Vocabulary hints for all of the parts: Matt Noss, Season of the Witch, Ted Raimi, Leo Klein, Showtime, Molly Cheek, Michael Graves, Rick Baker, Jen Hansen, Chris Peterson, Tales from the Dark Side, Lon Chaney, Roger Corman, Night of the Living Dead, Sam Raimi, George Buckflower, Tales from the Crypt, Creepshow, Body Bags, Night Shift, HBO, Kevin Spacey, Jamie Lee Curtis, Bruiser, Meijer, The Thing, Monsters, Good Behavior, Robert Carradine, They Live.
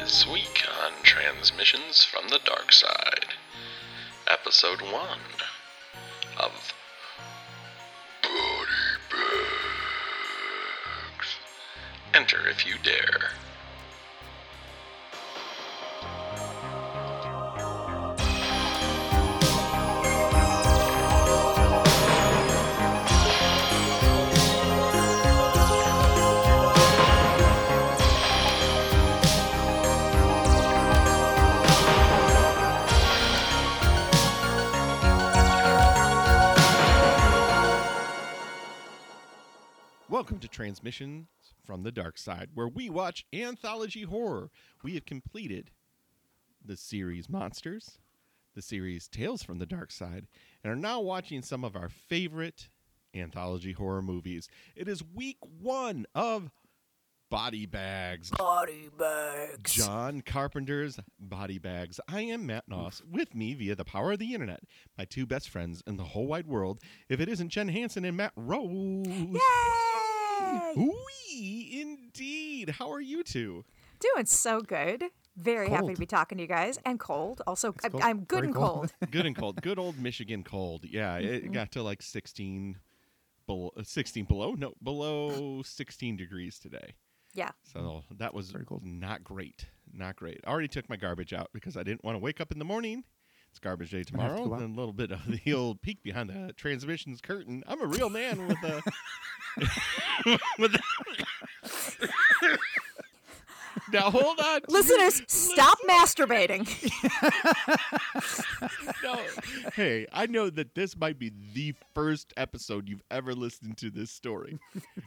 this week on Transmissions from the Dark Side, Episode 1 of Body Bags. Enter if you dare. Welcome to Transmissions from the Dark Side, where we watch anthology horror. We have completed the series Monsters, the series Tales from the Dark Side, and are now watching some of our favorite anthology horror movies. It is week one of Body Bags. Body Bags. John Carpenter's Body Bags. I am Matt Noss. With me via the power of the internet, my two best friends in the whole wide world, if it isn't Jen Hansen and Matt Rose. Yay! Ooh, indeed. How are you two? Doing so good. Very cold. Happy to be talking to you guys. And cold. Also, cold. I'm good. Very and cold. Good and cold. Good old Michigan cold. Yeah, it got to like below 16 degrees today. Yeah. So that was very cold. Not great. Not great. I already took my garbage out because I didn't want to wake up in the morning. It's garbage day tomorrow. And a little bit of the old peek behind the transmissions curtain. I'm a real man with a... Now hold on, listeners. Stop masturbating. No, hey, I know that this might be the first episode you've ever listened to this story,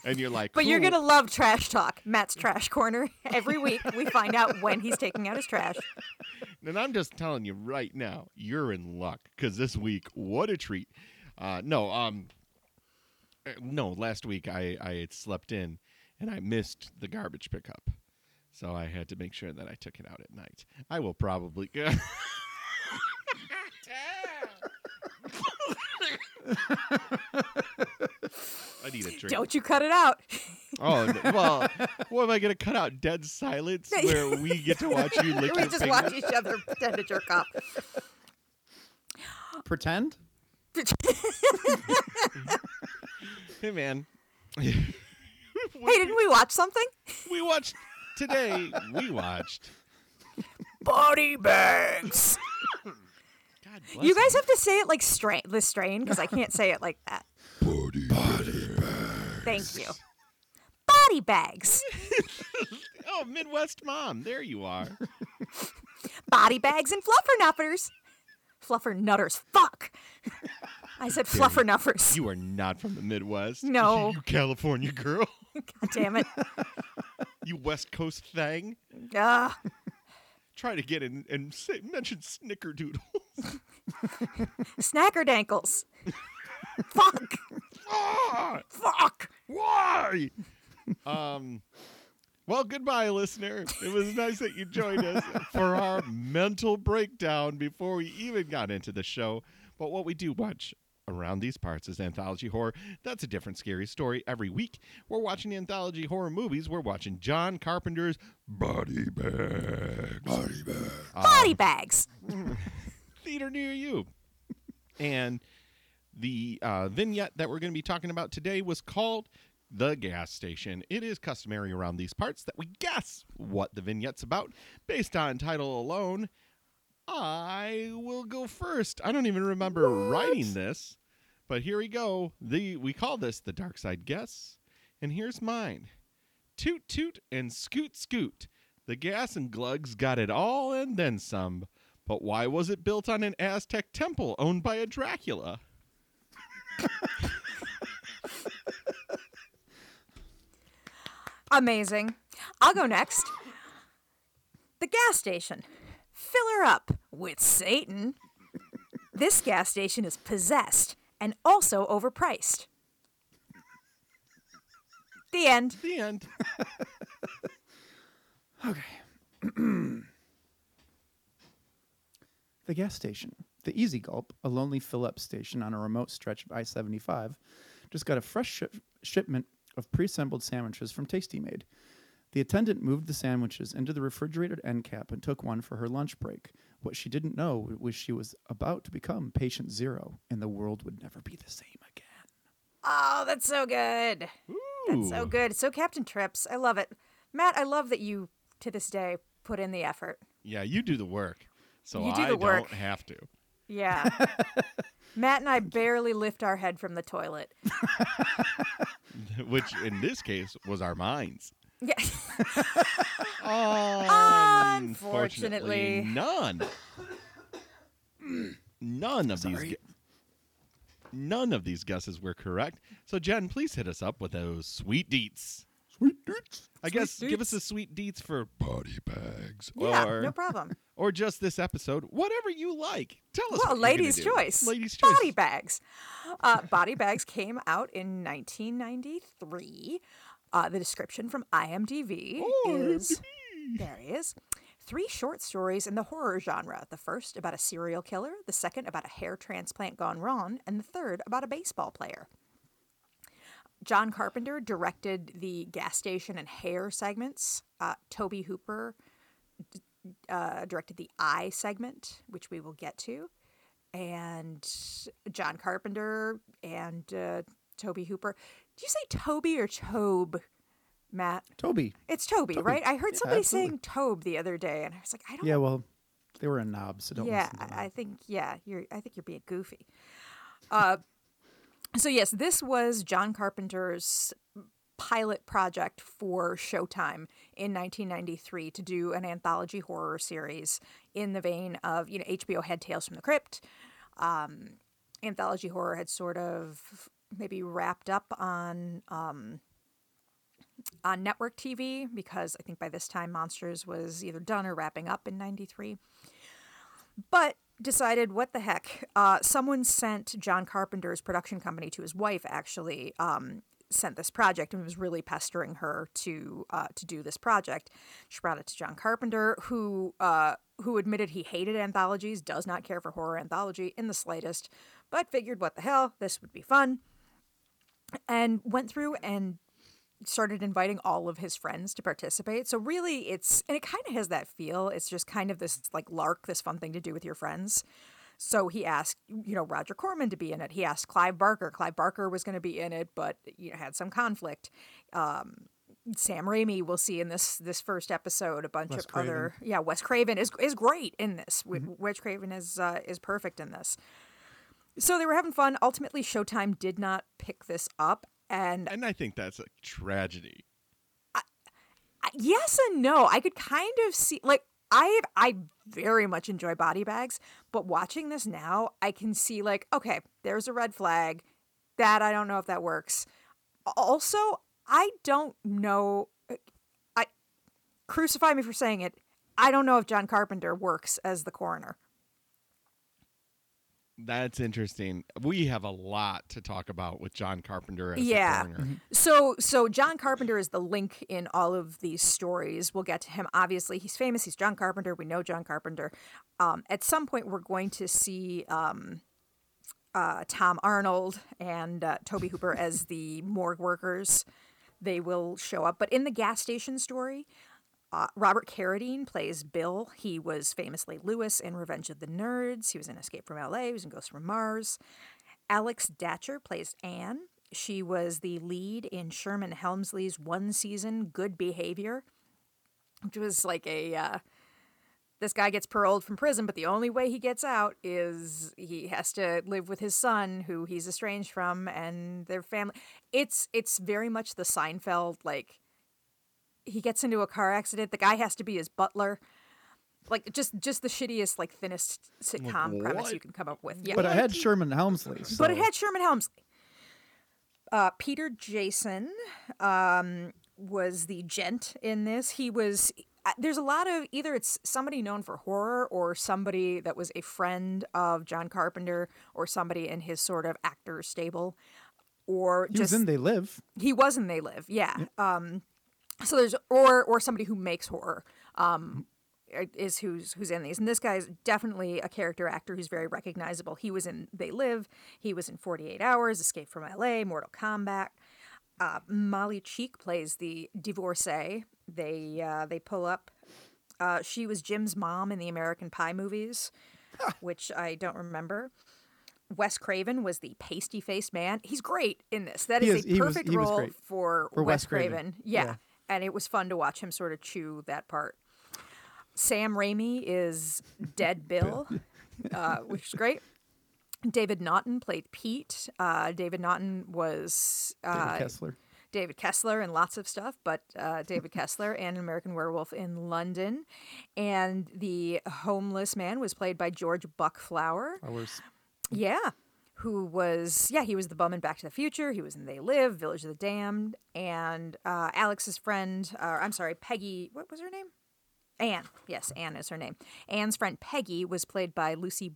and you're like, but you're gonna love trash talk. Matt's trash corner. Every week we find out when he's taking out his trash. And I'm just telling you right now, you're in luck because this week, what a treat. No, last week I had slept in and I missed the garbage pickup. So I had to make sure that I took it out at night. I will probably... I need a drink. Don't you cut it out. Oh, well, what am I going to cut out? Dead silence where we get to watch you lick your fingers? We just watch each other pretend to jerk off. Pretend? Hey, man. Hey, didn't we watch something? We watched Body Bags. God bless you guys. Have to say it like strain because I can't say it like that. Body Bags. Thank you. Body Bags. Oh, Midwest mom. There you are. Body Bags and fluffernuffers. Fluffernutters. Fuck. I said fluffernuffers. You are not from the Midwest. No. You California girl. God damn it. You West Coast thang. Try to get in and mention snickerdoodles. Snackerdankles. Fuck. Fuck. Why? Well, goodbye, listener. It was nice that you joined us for our mental breakdown before we even got into the show. But what we do watch around these parts is anthology horror. That's a different scary story every week. We're watching anthology horror movies. We're watching John Carpenter's Body Bags. Body Bags. Body Bags. Theater near you. And the vignette that we're going to be talking about today was called... The Gas Station. It is customary around these parts that we guess what the vignette's about based on title alone. I will go first. I don't even remember writing this, but here we go. We call this the Dark Side Guess, and here's mine. Toot toot and scoot scoot. The gas and glugs got it all and then some. But why was it built on an Aztec temple owned by a Dracula? Amazing. I'll go next. The gas station. Fill her up with Satan. This gas station is possessed and also overpriced. The end. The end. Okay. The gas station. The Easy Gulp, a lonely fill-up station on a remote stretch of I-75, just got a fresh shipment of pre-assembled sandwiches from Tasty Made. The attendant moved the sandwiches into the refrigerated end cap and took one for her lunch break. What she didn't know was she was about to become patient zero, and the world would never be the same again. Oh, that's so good. Ooh. That's so good. So Captain Trips, I love it. Matt, I love that you, to this day, put in the effort. Yeah, you do the work, so I don't have to. Yeah. Matt and I barely lift our head from the toilet. Which, in this case, was our minds. Yeah. Unfortunately, none of these guesses were correct. So, Jen, please hit us up with those sweet deets. Sweet deets. Give us the sweet deets for body bags. Yeah, no problem. Or just this episode, whatever you like. Tell us. Well, ladies' choice. Body bags. Body bags came out in 1993. The description from IMDb is, there it is, 3 short stories in the horror genre. The first about a serial killer, the second about a hair transplant gone wrong, and the third about a baseball player. John Carpenter directed the gas station and hair segments. Tobe Hooper directed the eye segment, which we will get to. And John Carpenter and Tobe Hooper... Do you say Toby or Tobe, Matt? Toby. It's Toby, right? I heard somebody saying Tobe the other day, and I was like, I don't know. Yeah, well, they were a knob, so don't listen to that. I think you're being goofy. So, yes, this was John Carpenter's pilot project for Showtime in 1993 to do an anthology horror series in the vein of, HBO had Tales from the Crypt. Anthology horror had sort of... maybe wrapped up on network TV, because I think by this time Monsters was either done or wrapping up in 93. But decided, what the heck? Someone sent John Carpenter's production company to his wife, actually, sent this project and was really pestering her to do this project. She brought it to John Carpenter, who admitted he hated anthologies, does not care for horror anthology in the slightest, but figured, what the hell, this would be fun. And went through and started inviting all of his friends to participate. So really, it kind of has that feel. It's just kind of this like lark, this fun thing to do with your friends. So he asked, Roger Corman to be in it. He asked Clive Barker. Clive Barker was going to be in it, but had some conflict. Sam Raimi, we'll see in this first episode, a bunch of other... Yeah, Wes Craven is great in this. Mm-hmm. Wes Craven is perfect in this. So they were having fun. Ultimately, Showtime did not pick this up. And I think that's a tragedy. Yes and no. I could kind of see... like. I very much enjoy Body Bags, but watching this now, I can see okay, there's a red flag. That, I don't know if that works. Also, I don't know. Crucify me for saying it. I don't know if John Carpenter works as the coroner. That's interesting. We have a lot to talk about with John Carpenter as the coroner. So John Carpenter is the link in all of these stories. We'll get to him. Obviously, he's famous. He's John Carpenter. We know John Carpenter. At some point, we're going to see Tom Arnold and Tobe Hooper as the morgue workers. They will show up. But in the gas station story... Robert Carradine plays Bill. He was famously Lewis in Revenge of the Nerds. He was in Escape from L.A. He was in Ghost from Mars. Alex Datcher plays Anne. She was the lead in Sherman Helmsley's one-season Good Behavior, which was like a... this guy gets paroled from prison, but the only way he gets out is he has to live with his son, who he's estranged from, and their family. It's very much the Seinfeld, he gets into a car accident. The guy has to be his butler. Just the shittiest, thinnest sitcom premise you can come up with. Yeah. But it had Sherman Helmsley. So. But it had Sherman Helmsley. Peter Jason was the gent in this. He was... There's a lot of... Either it's somebody known for horror or somebody that was a friend of John Carpenter or somebody in his sort of actor stable. Or he was in They Live. He was in They Live, yeah. Yep. So there's or somebody who makes horror is who's in these, and this guy's definitely a character actor who's very recognizable. He was in They Live, he was in 48 Hours, Escape from L.A., Mortal Kombat. Molly Cheek plays the divorcee. They pull up. She was Jim's mom in the American Pie movies, which I don't remember. Wes Craven was the pasty-faced man. He's great in this. That is a perfect role for Wes Craven. Yeah, and it was fun to watch him sort of chew that part. Sam Raimi is Dead Bill, which is great. David Naughton played Pete. David Naughton was David Kessler and lots of stuff, but David Kessler and American Werewolf in London. And the homeless man was played by George Buckflower. Yeah, who was, he was the bum in Back to the Future. He was in They Live, Village of the Damned. And Alex's friend, Peggy, what was her name? Anne. Yes, Anne is her name. Anne's friend Peggy was played by Lucy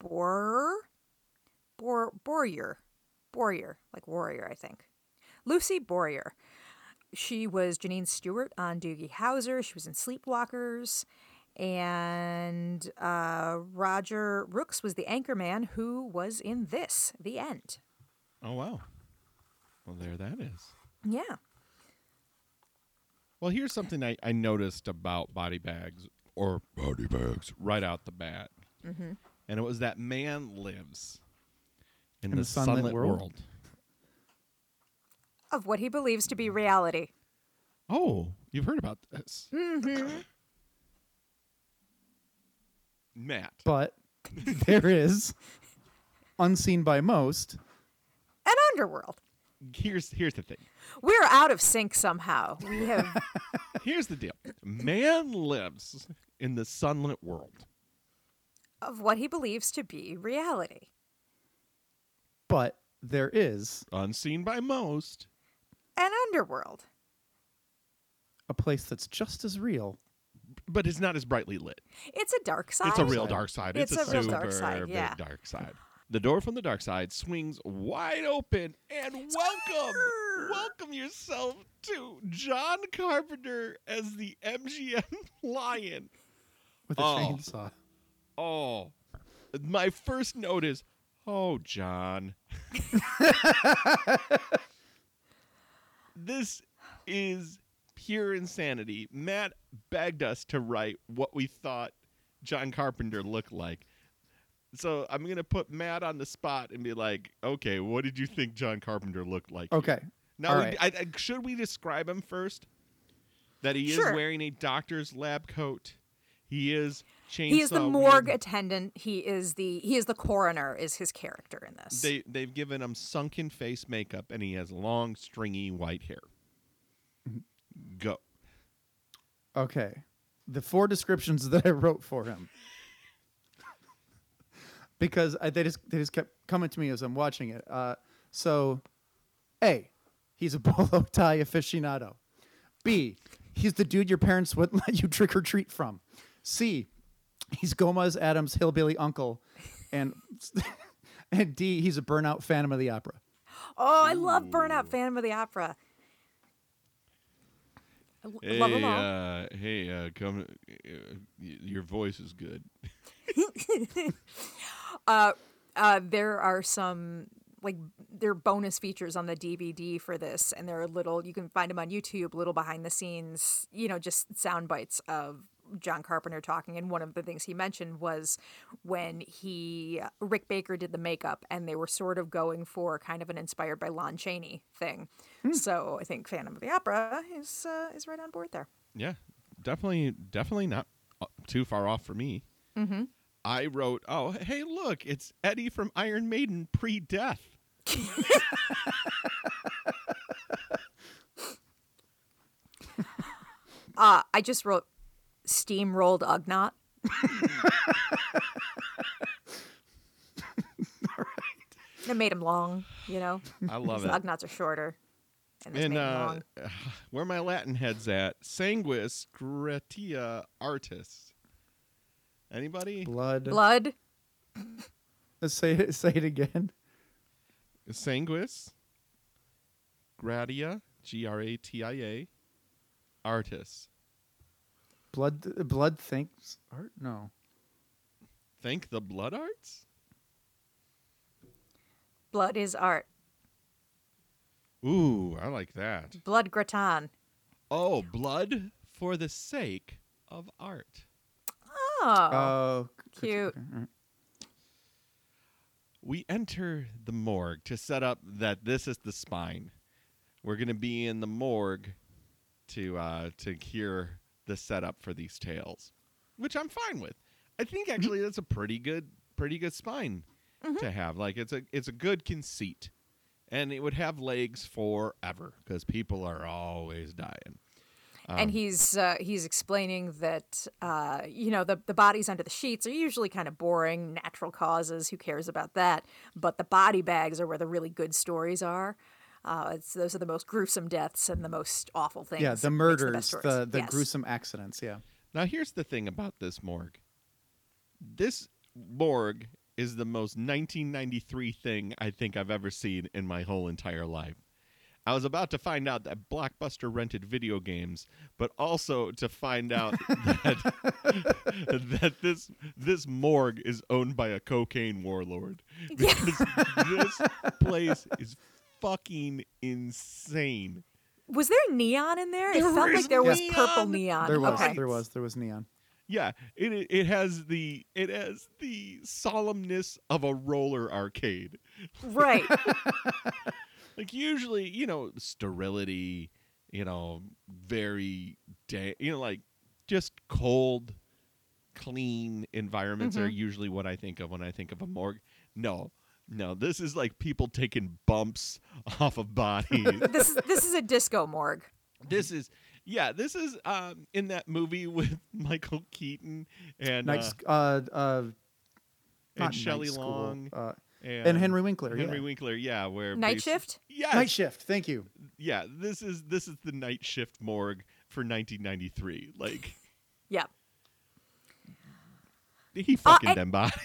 Boryer, like warrior, I think. Lucy Boryer. She was Janine Stewart on Doogie Howser. She was in Sleepwalkers. And Roger Rooks was the anchorman who was in this, The End. Oh, wow. Well, there that is. Yeah. Well, here's something I noticed about Body Bags right out the bat. Mm-hmm. And it was that man lives in the sunlit world. Of what he believes to be reality. Oh, you've heard about this. Mm-hmm. Matt. But there is, unseen by most, an underworld. Here's the thing. We're out of sync somehow. We have. Here's the deal. Man lives in the sunlit world. Of what he believes to be reality. But there is, unseen by most, an underworld. A place that's just as real. But it's not as brightly lit. It's a dark side. It's a real dark side. It's a super dark side. Dark side. The door from the dark side swings wide open, and welcome yourself to John Carpenter as the MGM lion. With a chainsaw. Oh. My first note is, oh, John. This is pure insanity. Matt begged us to write what we thought John Carpenter looked like. So I'm going to put Matt on the spot and be like, okay, what did you think John Carpenter looked like? Okay. Now, right. Should we describe him first? That he is wearing a doctor's lab coat. He is chainsaw. He is the morgue attendant. He is the coroner is his character in this. They've given him sunken face makeup, and he has long, stringy white hair. Go. Okay. The four descriptions that I wrote for him. Because they just kept coming to me as I'm watching it. So, A, he's a bolo tie aficionado. B, he's the dude your parents wouldn't let you trick or treat from. C, he's Gomez Adams' hillbilly uncle. And D, he's a burnout Phantom of the Opera. Oh, I love burnout Phantom of the Opera. Hey, love them all. Come. Your voice is good. There are some there are bonus features on the DVD for this, and there are you can find them on YouTube. Little behind the scenes, just sound bites of John Carpenter talking. And one of the things he mentioned was when Rick Baker did the makeup, and they were sort of going for kind of an inspired by Lon Chaney thing. Hmm. So I think Phantom of the Opera is right on board there. Yeah, definitely not too far off for me. Mm-hmm. I wrote, oh, hey, look, it's Eddie from Iron Maiden pre-death. I just wrote steamrolled Ugnaught. All right. It made him long, I love it. Ugnaughts are shorter. And where my Latin head's at, sanguis gratia artis. Anybody? Blood. Let's say it again. Sanguis gratia, Gratia, artis. Blood thanks art? No. Thank the blood arts? Blood is art. Ooh, I like that. Blood gratin. Oh, blood for the sake of art. Oh, cute. We enter the morgue to set up that this is the spine. We're going to be in the morgue to hear the setup for these tales, which I'm fine with. I think actually that's a pretty good spine to have. Like it's a good conceit, and it would have legs forever because people are always dying. And he's explaining that the bodies under the sheets are usually kind of boring, natural causes. Who cares about that? But the body bags are where the really good stories are. Those are the most gruesome deaths and the most awful things. Yeah, the murders, the gruesome accidents. Yeah. Now here's the thing about this morgue. This morgue is the most 1993 thing I think I've ever seen in my whole entire life. I was about to find out that Blockbuster rented video games, but also to find out that this morgue is owned by a cocaine warlord. Because this place is fucking insane. Was there neon in there? It felt like there was purple neon. There was neon. Yeah, it has the solemnness of a roller arcade. Right. Like usually, sterility, very day, like just cold, clean environments are usually what I think of when I think of a morgue. No, this is like people taking bumps off of bodies. This is a disco morgue. This is in that movie with Michael Keaton and Shelley Long and Henry Winkler. Where Night Shift? Yeah. Night Shift. Thank you. Yeah, this is the Night Shift morgue for 1993. Like yeah. He fucking them bodies.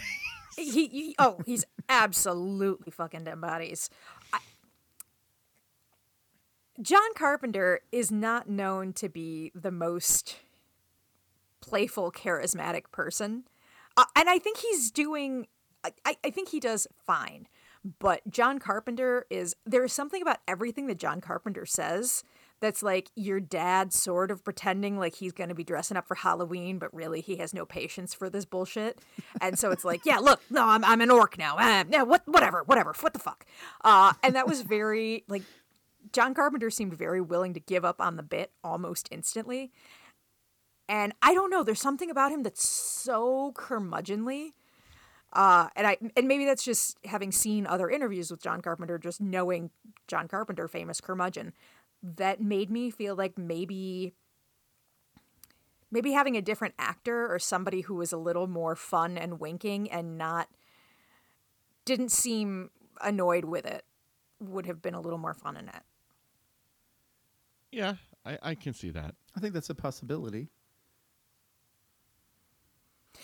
He's absolutely fucking them bodies. John Carpenter is not known to be the most playful, charismatic person. And I think he does fine. But John Carpenter there's something about everything that John Carpenter says that's like your dad sort of pretending like he's going to be dressing up for Halloween, but really he has no patience for this bullshit. And so it's like, yeah, look, no, I'm an orc now. What the fuck? And that was very like... John Carpenter seemed very willing to give up on the bit almost instantly. And I don't know, there's something about him that's so curmudgeonly. And maybe that's just having seen other interviews with John Carpenter, just knowing John Carpenter, famous curmudgeon, that made me feel like maybe having a different actor or somebody who was a little more fun and winking and didn't seem annoyed with it would have been a little more fun in it. Yeah, I can see that. I think that's a possibility.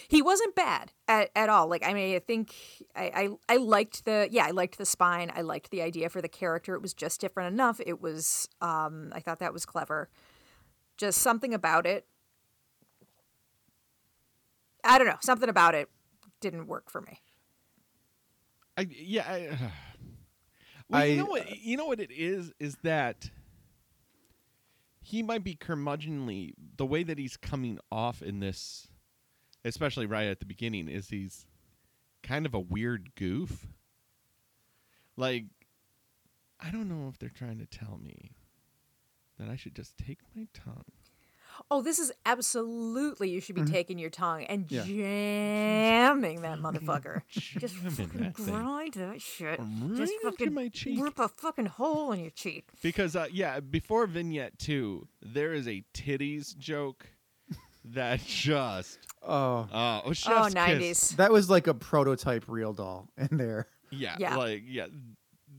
He wasn't bad at all. Like, I mean, I think I liked I liked the spine. I liked the idea for the character. It was just different enough. It was, I thought that was clever. Just something about it. I don't know. Something about it didn't work for me. Well, you know what it is that he might be curmudgeonly. The way that he's coming off in this, especially right at the beginning, is he's kind of a weird goof. Like, I don't know if they're trying to tell me that I should just take my tongue. Oh, this is absolutely, you should be taking your tongue and jamming that motherfucker. Just fucking grind that shit. Right, just fucking my cheek. Rip a fucking hole in your cheek. Because, before Vignette 2, there is a titties joke that just... Oh, 90s. Kiss. That was like a prototype real doll in there. Yeah. Like, yeah.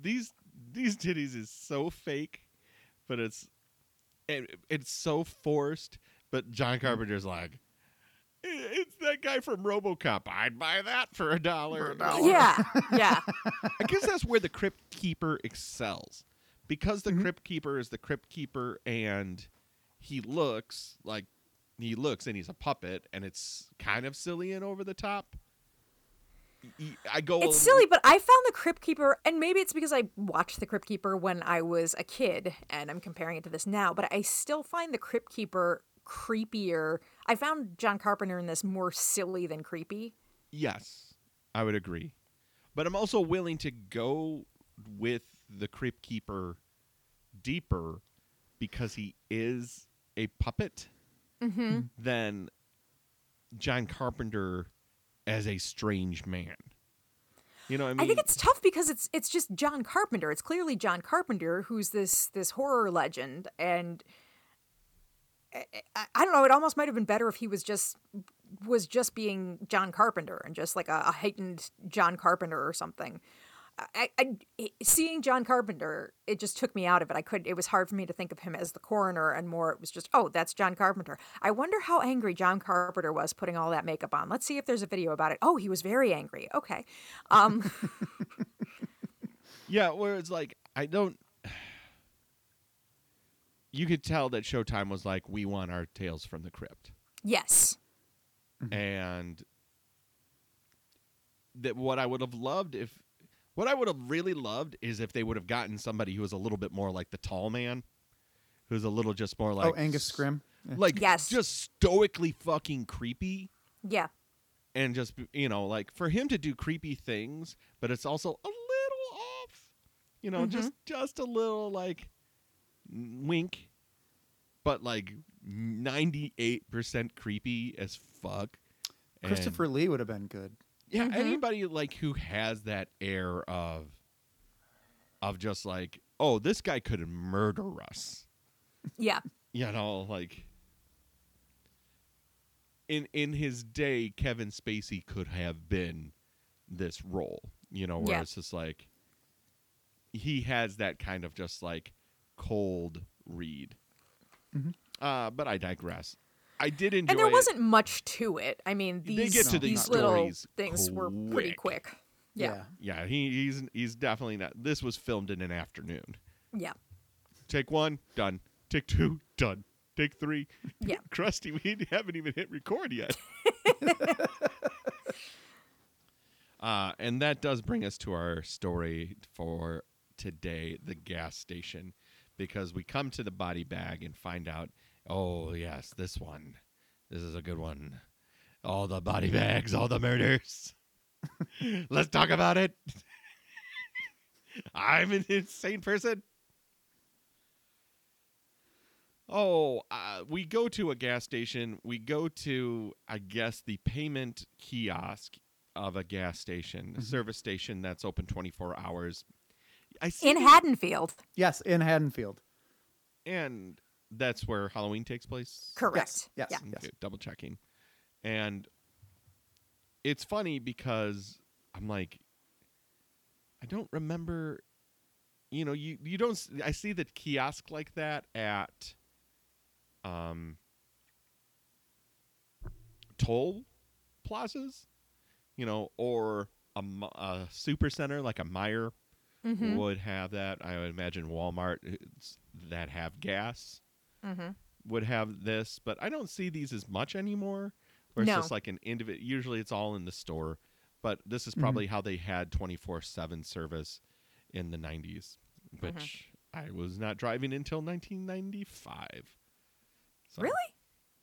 These titties is so fake, but it's so forced, but John Carpenter's like, it's that guy from RoboCop. I'd buy that for $1. Yeah. I guess that's where the Crypt Keeper excels, because the Crypt Keeper is the Crypt Keeper, and he looks and he's a puppet, and it's kind of silly and over the top. I go. It's silly, but I found The Crypt Keeper, and maybe it's because I watched The Crypt Keeper when I was a kid, and I'm comparing it to this now. But I still find The Crypt Keeper creepier. I found John Carpenter in this more silly than creepy. Yes, I would agree, but I'm also willing to go with The Crypt Keeper deeper because he is a puppet than John Carpenter as a strange man. You know what I mean? I think it's tough because it's just John Carpenter. It's clearly John Carpenter who's this horror legend, and I don't know, it almost might have been better if he was just being John Carpenter and just like a heightened John Carpenter or something. I seeing John Carpenter, it just took me out of it. It was hard for me to think of him as the coroner, and more it was just, oh, that's John Carpenter. I wonder how angry John Carpenter was putting all that makeup on. Let's see if there's a video about it. Oh, he was very angry. Okay. Yeah, where it's like, you could tell that Showtime was like, we want our Tales from the Crypt. Yes. And that what I would have really loved is if they would have gotten somebody who was a little bit more like the tall man, who's a little just more like... Oh, Angus Scrimm. Yeah. Like, yes. Just stoically fucking creepy. Yeah. And just, you know, like, for him to do creepy things, but it's also a little off. You know, just a little, like, wink, but, like, 98% creepy as fuck. Christopher Lee would have been good. Yeah, anybody like who has that air of just like, oh, this guy could murder us. Yeah. You know, like in his day, Kevin Spacey could have been this role, you know, where it's just like he has that kind of just like cold read. But I digress. I did enjoy it. And there wasn't much to it. I mean, these little things were pretty quick. Yeah. Yeah, he's definitely not. This was filmed in an afternoon. Yeah. Take one, done. Take two, done. Take three. Yeah. Crusty, we haven't even hit record yet. And that does bring us to our story for today, the gas station, because we come to the body bag and find out, oh, yes, this one. This is a good one. All the body bags, all the murders. Let's talk about it. I'm an insane person. Oh, we go to a gas station. We go to, I guess, the payment kiosk of a gas station, a service station that's open 24 hours. In Haddonfield. Yes, in Haddonfield. And... that's where Halloween takes place? Correct. Yes. Okay, yes. Double checking. And it's funny because I'm like, I don't remember, you know, you don't, I see the kiosk like that at toll plazas, you know, or a super center like a Meijer would have that. I would imagine Walmart that have gas. Would have this, but I don't see these as much anymore. Or it's just like an individual. Usually it's all in the store, but this is probably how they had 24/7 service in the 90s, which I was not driving until 1995. So, really?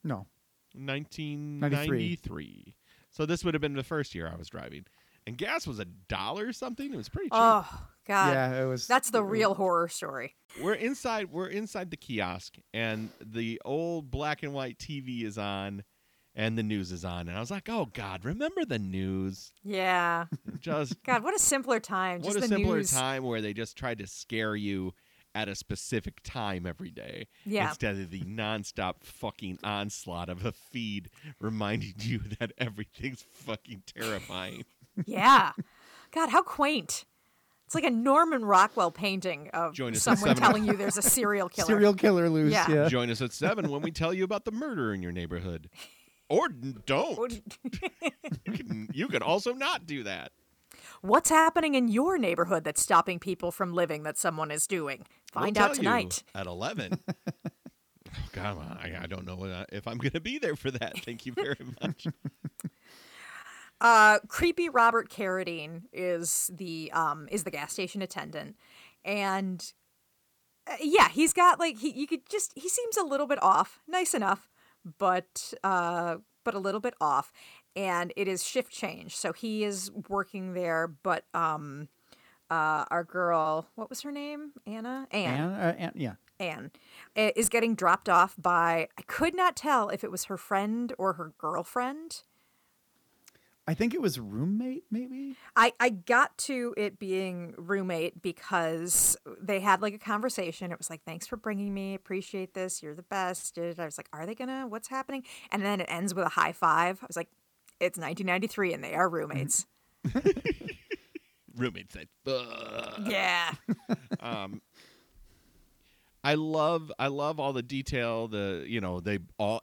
No. 1993. So this would have been the first year I was driving. And gas was $1 something. It was pretty cheap. Oh God! Yeah, it was. That's the real horror story. We're inside the kiosk, and the old black and white TV is on, and the news is on. And I was like, oh God, remember the news? Yeah. Just God, what a simpler time. What just a the simpler news. Time where they just tried to scare you at a specific time every day, instead of the nonstop fucking onslaught of a feed reminding you that everything's fucking terrifying. Yeah. God, how quaint. It's like a Norman Rockwell painting of someone telling you there's a serial killer. Serial killer loose, yeah. Join us at 7 when we tell you about the murder in your neighborhood. Or don't. You can also not do that. What's happening in your neighborhood that's stopping people from living that someone is doing? We'll out tonight. At 11. Oh, God, I don't know if I'm going to be there for that. Thank you very much. Creepy Robert Carradine is the gas station attendant, and yeah, he's got like he seems a little bit off, nice enough, but a little bit off, and it is shift change, so he is working there, but our girl, what was her name? Anne is getting dropped off by, I could not tell if it was her friend or her girlfriend. I think it was roommate, maybe? I got to it being roommate because they had like a conversation. It was like, thanks for bringing me. Appreciate this. You're the best. I was like, are they going to? What's happening? And then it ends with a high five. I was like, it's 1993 and they are roommates. Roommates. Yeah. I love all the detail.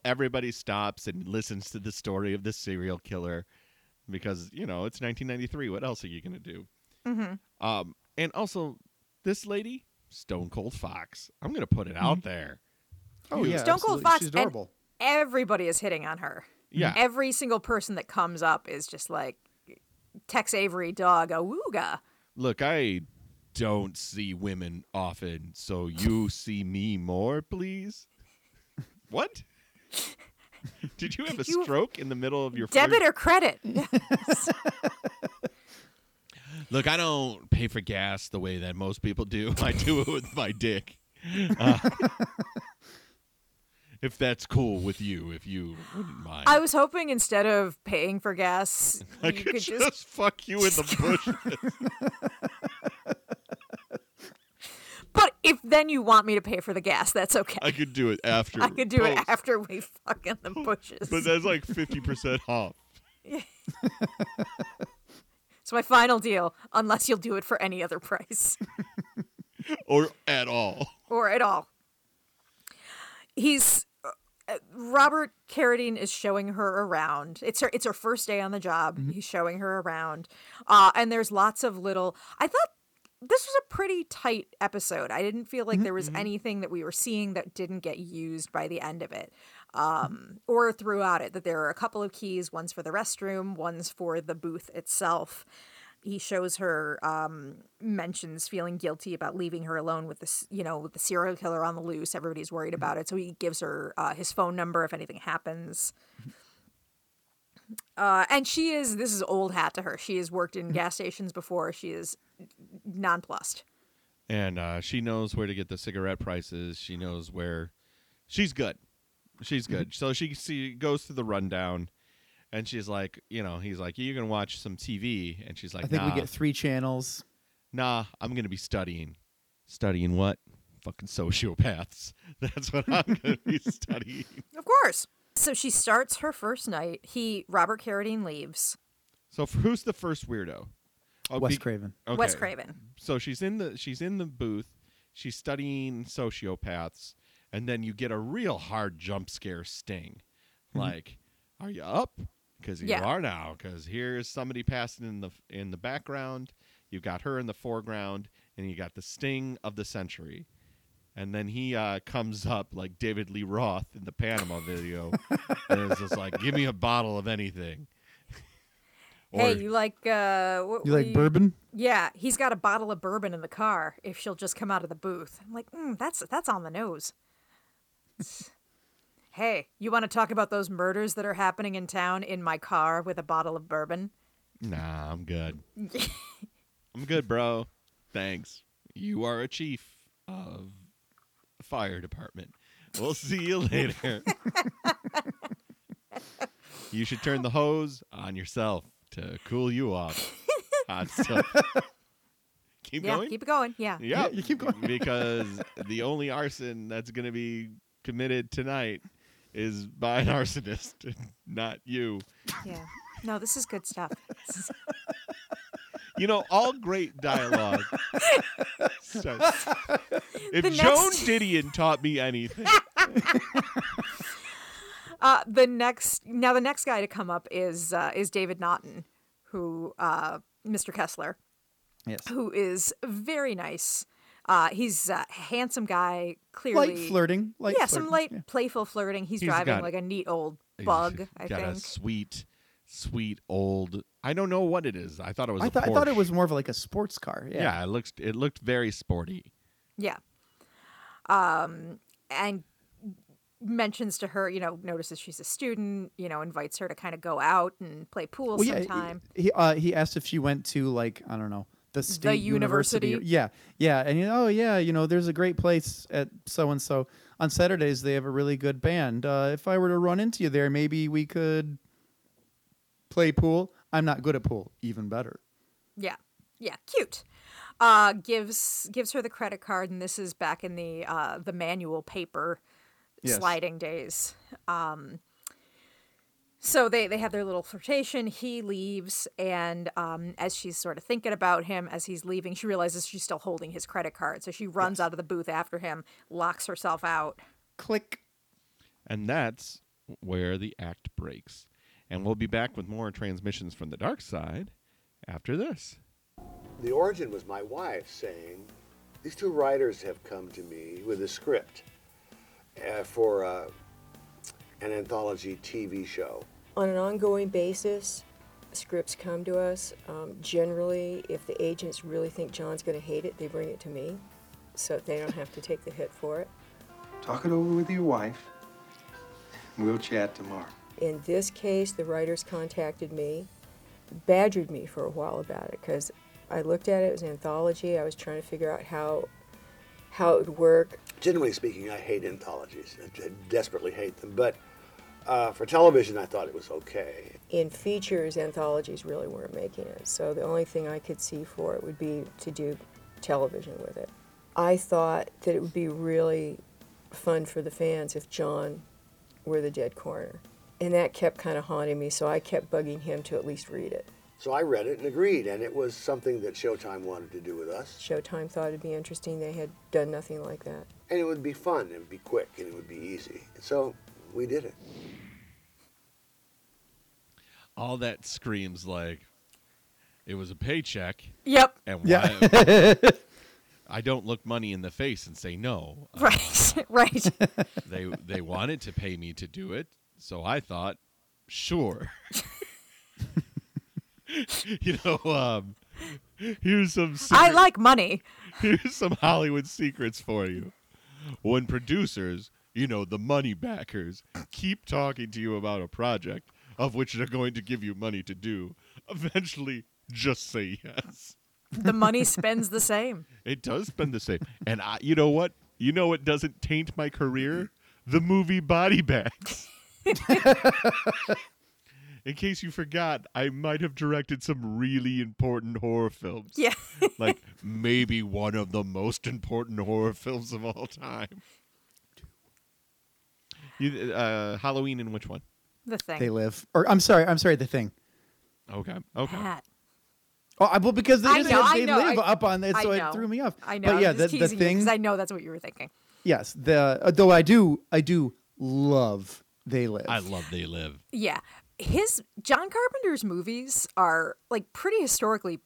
Everybody stops and listens to the story of the serial killer. Because, it's 1993. What else are you going to do? Mm-hmm. And also, this lady, Stone Cold Fox. I'm going to put it out there. Oh, yeah. Stone Cold Fox. She's adorable. Everybody is hitting on her. Yeah. Every single person that comes up is just like, Tex Avery dog, awooga. Look, I don't see women often, so you see me more, please. What? Did you have a stroke in the middle of your debit or credit? Look, I don't pay for gas the way that most people do. I do it with my dick. If that's cool with you, if you wouldn't mind. I was hoping instead of paying for gas, I could just fuck you in the bushes. But if then you want me to pay for the gas, that's okay. I could do it after. I could do it after we fuck in the bushes. But that's like 50% off. So my final deal, unless you'll do it for any other price. Or at all. Robert Carradine is showing her around. It's her first day on the job. Mm-hmm. He's showing her around. And there's lots of little, I thought, this was a pretty tight episode. I didn't feel like there was anything that we were seeing that didn't get used by the end of it, or throughout it, that there are a couple of keys, one's for the restroom, one's for the booth itself. He shows her, mentions feeling guilty about leaving her alone with this, with the serial killer on the loose. Everybody's worried about it. So he gives her his phone number if anything happens. And this is old hat to her. She has worked in gas stations before. She is nonplussed. And she knows where to get the cigarette prices. She knows where. She's good. So she goes through the rundown and she's like, he's like, you can watch some TV. And she's like, I think we get 3 channels. Nah, I'm going to be studying. Studying what? Fucking sociopaths. That's what I'm going to be studying. Of course. So she starts her first night. Robert Carradine leaves. So who's the first weirdo? Wes Craven. Okay. Wes Craven. So she's in the booth. She's studying sociopaths, and then you get a real hard jump scare sting. Like, are you up? Because you are now. Because here's somebody passing in the background. You've got her in the foreground, and you got the sting of the century. And then he comes up like David Lee Roth in the Panama video, and is just like, "Give me a bottle of anything." Hey, you like bourbon? Yeah, he's got a bottle of bourbon in the car. If she'll just come out of the booth, I'm like, that's on the nose. Hey, you want to talk about those murders that are happening in town in my car with a bottle of bourbon? Nah, I'm good. I'm good, bro. Thanks. You are a chief of the fire department. We'll see you later. You should turn the hose on yourself to cool you off. Hot stuff. Keep going? Keep it going. Yeah, you keep going. Because the only arson that's going to be committed tonight is by an arsonist, not you. Yeah. No, this is good stuff. All great dialogue. So, if Joan Didion taught me anything... The next guy to come up is David Naughton, who Mr. Kessler, yes, who is very nice. He's a handsome guy, clearly light flirting, playful flirting. He's driving like a neat old bug. I think he's got a sweet sweet old. I don't know what it is. I thought it was. I thought it was more of like a sports car. Yeah. Yeah, it looked very sporty. Yeah. And mentions to her, you know, notices she's a student, you know, invites her to kind of go out and play pool sometime. Yeah, he asked if she went to, like, I don't know, the state university. Yeah. Yeah. And, you know, there's a great place at so-and-so. On Saturdays, they have a really good band. If I were to run into you there, maybe we could play pool. I'm not good at pool. Even better. Yeah. Yeah. Cute. Gives her the credit card, and this is back in the manual paper sliding days. So they have their little flirtation. He leaves, and as she's sort of thinking about him as he's leaving, she realizes she's still holding his credit card. So she runs out of the booth after him, locks herself out. Click. And that's where the act breaks. And we'll be back with more Transmissions from the Dark Side after this. The origin was my wife saying, these two writers have come to me with a script for an anthology TV show. On an ongoing basis, scripts come to us. Generally, if the agents really think John's going to hate it, they bring it to me, so they don't have to take the hit for it. Talk it over with your wife. We'll chat tomorrow. In this case, the writers contacted me, badgered me for a while about it, because I looked at it, it was an anthology. I was trying to figure out how it would work. Generally speaking, I hate anthologies. I desperately hate them. But for television, I thought it was okay. In features, anthologies really weren't making it. So the only thing I could see for it would be to do television with it. I thought that it would be really fun for the fans if John were the dead coroner. And that kept kind of haunting me, so I kept bugging him to at least read it. So I read it and agreed, and it was something that Showtime wanted to do with us. Showtime thought it'd be interesting. They had done nothing like that. And it would be fun, it would be quick, and it would be easy. And so we did it. All that screams like it was a paycheck. Yep. And why I don't look money in the face and say no. Right, right. They wanted to pay me to do it, so I thought, sure. You know, here's some secret. I like money. Here's some Hollywood secrets for you. When producers, you know, the money backers, keep talking to you about a project of which they're going to give you money to do, eventually just say yes. The money spends the same. It does spend the same. And I, you know what? You know what doesn't taint my career? The movie Body Bags. In case you forgot, I might have directed some really important horror films. Yeah. Like maybe one of the most important horror films of all time. You, Halloween and which one? The Thing. They Live. Or I'm sorry, The Thing. Okay. Okay. Pat. Oh, well, because they didn't have They Live up on it, so it threw me off. I know. But yeah, the Thing. Because I know that's what you were thinking. Yes. Though I do love They Live. I love They Live. Yeah. John Carpenter's movies are like pretty historically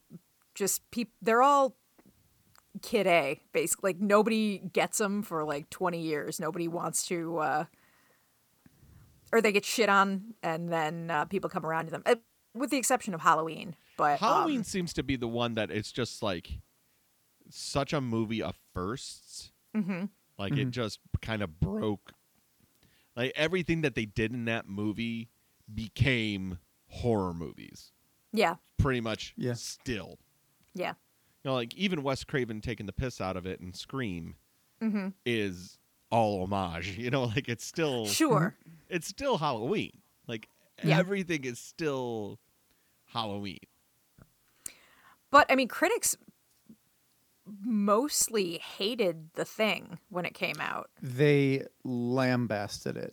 just they're all kid A basically. Like nobody gets them for like 20 years. Nobody wants to, or they get shit on, and then people come around to them, with the exception of Halloween. But Halloween seems to be the one that it's just like such a movie of firsts. Mm-hmm. Like it just kind of broke. Like everything that they did in that movie became horror movies. Yeah. Pretty much still. Yeah. You know, like even Wes Craven taking the piss out of it and Scream is all homage. You know, like it's still... Sure. It's still Halloween. Like everything is still Halloween. But, I mean, critics mostly hated The Thing when it came out. They lambasted it.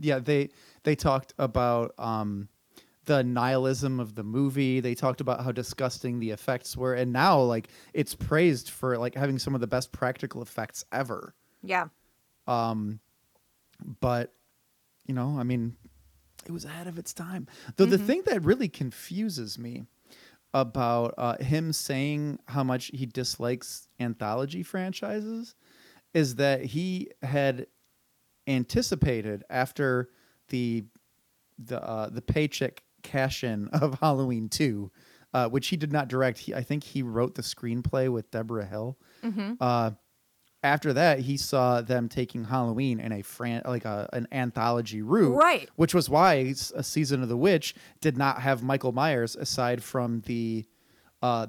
Yeah, they talked about the nihilism of the movie. They talked about how disgusting the effects were, and now like it's praised for like having some of the best practical effects ever. Yeah. But you know, I mean, it was ahead of its time. Though the thing that really confuses me about him saying how much he dislikes anthology franchises is that he had anticipated after the the paycheck cash-in of Halloween 2, which he did not direct. I think he wrote the screenplay with Deborah Hill. Mm-hmm. After that, he saw them taking Halloween in an anthology route, right? Which was why A Season of the Witch did not have Michael Myers aside from the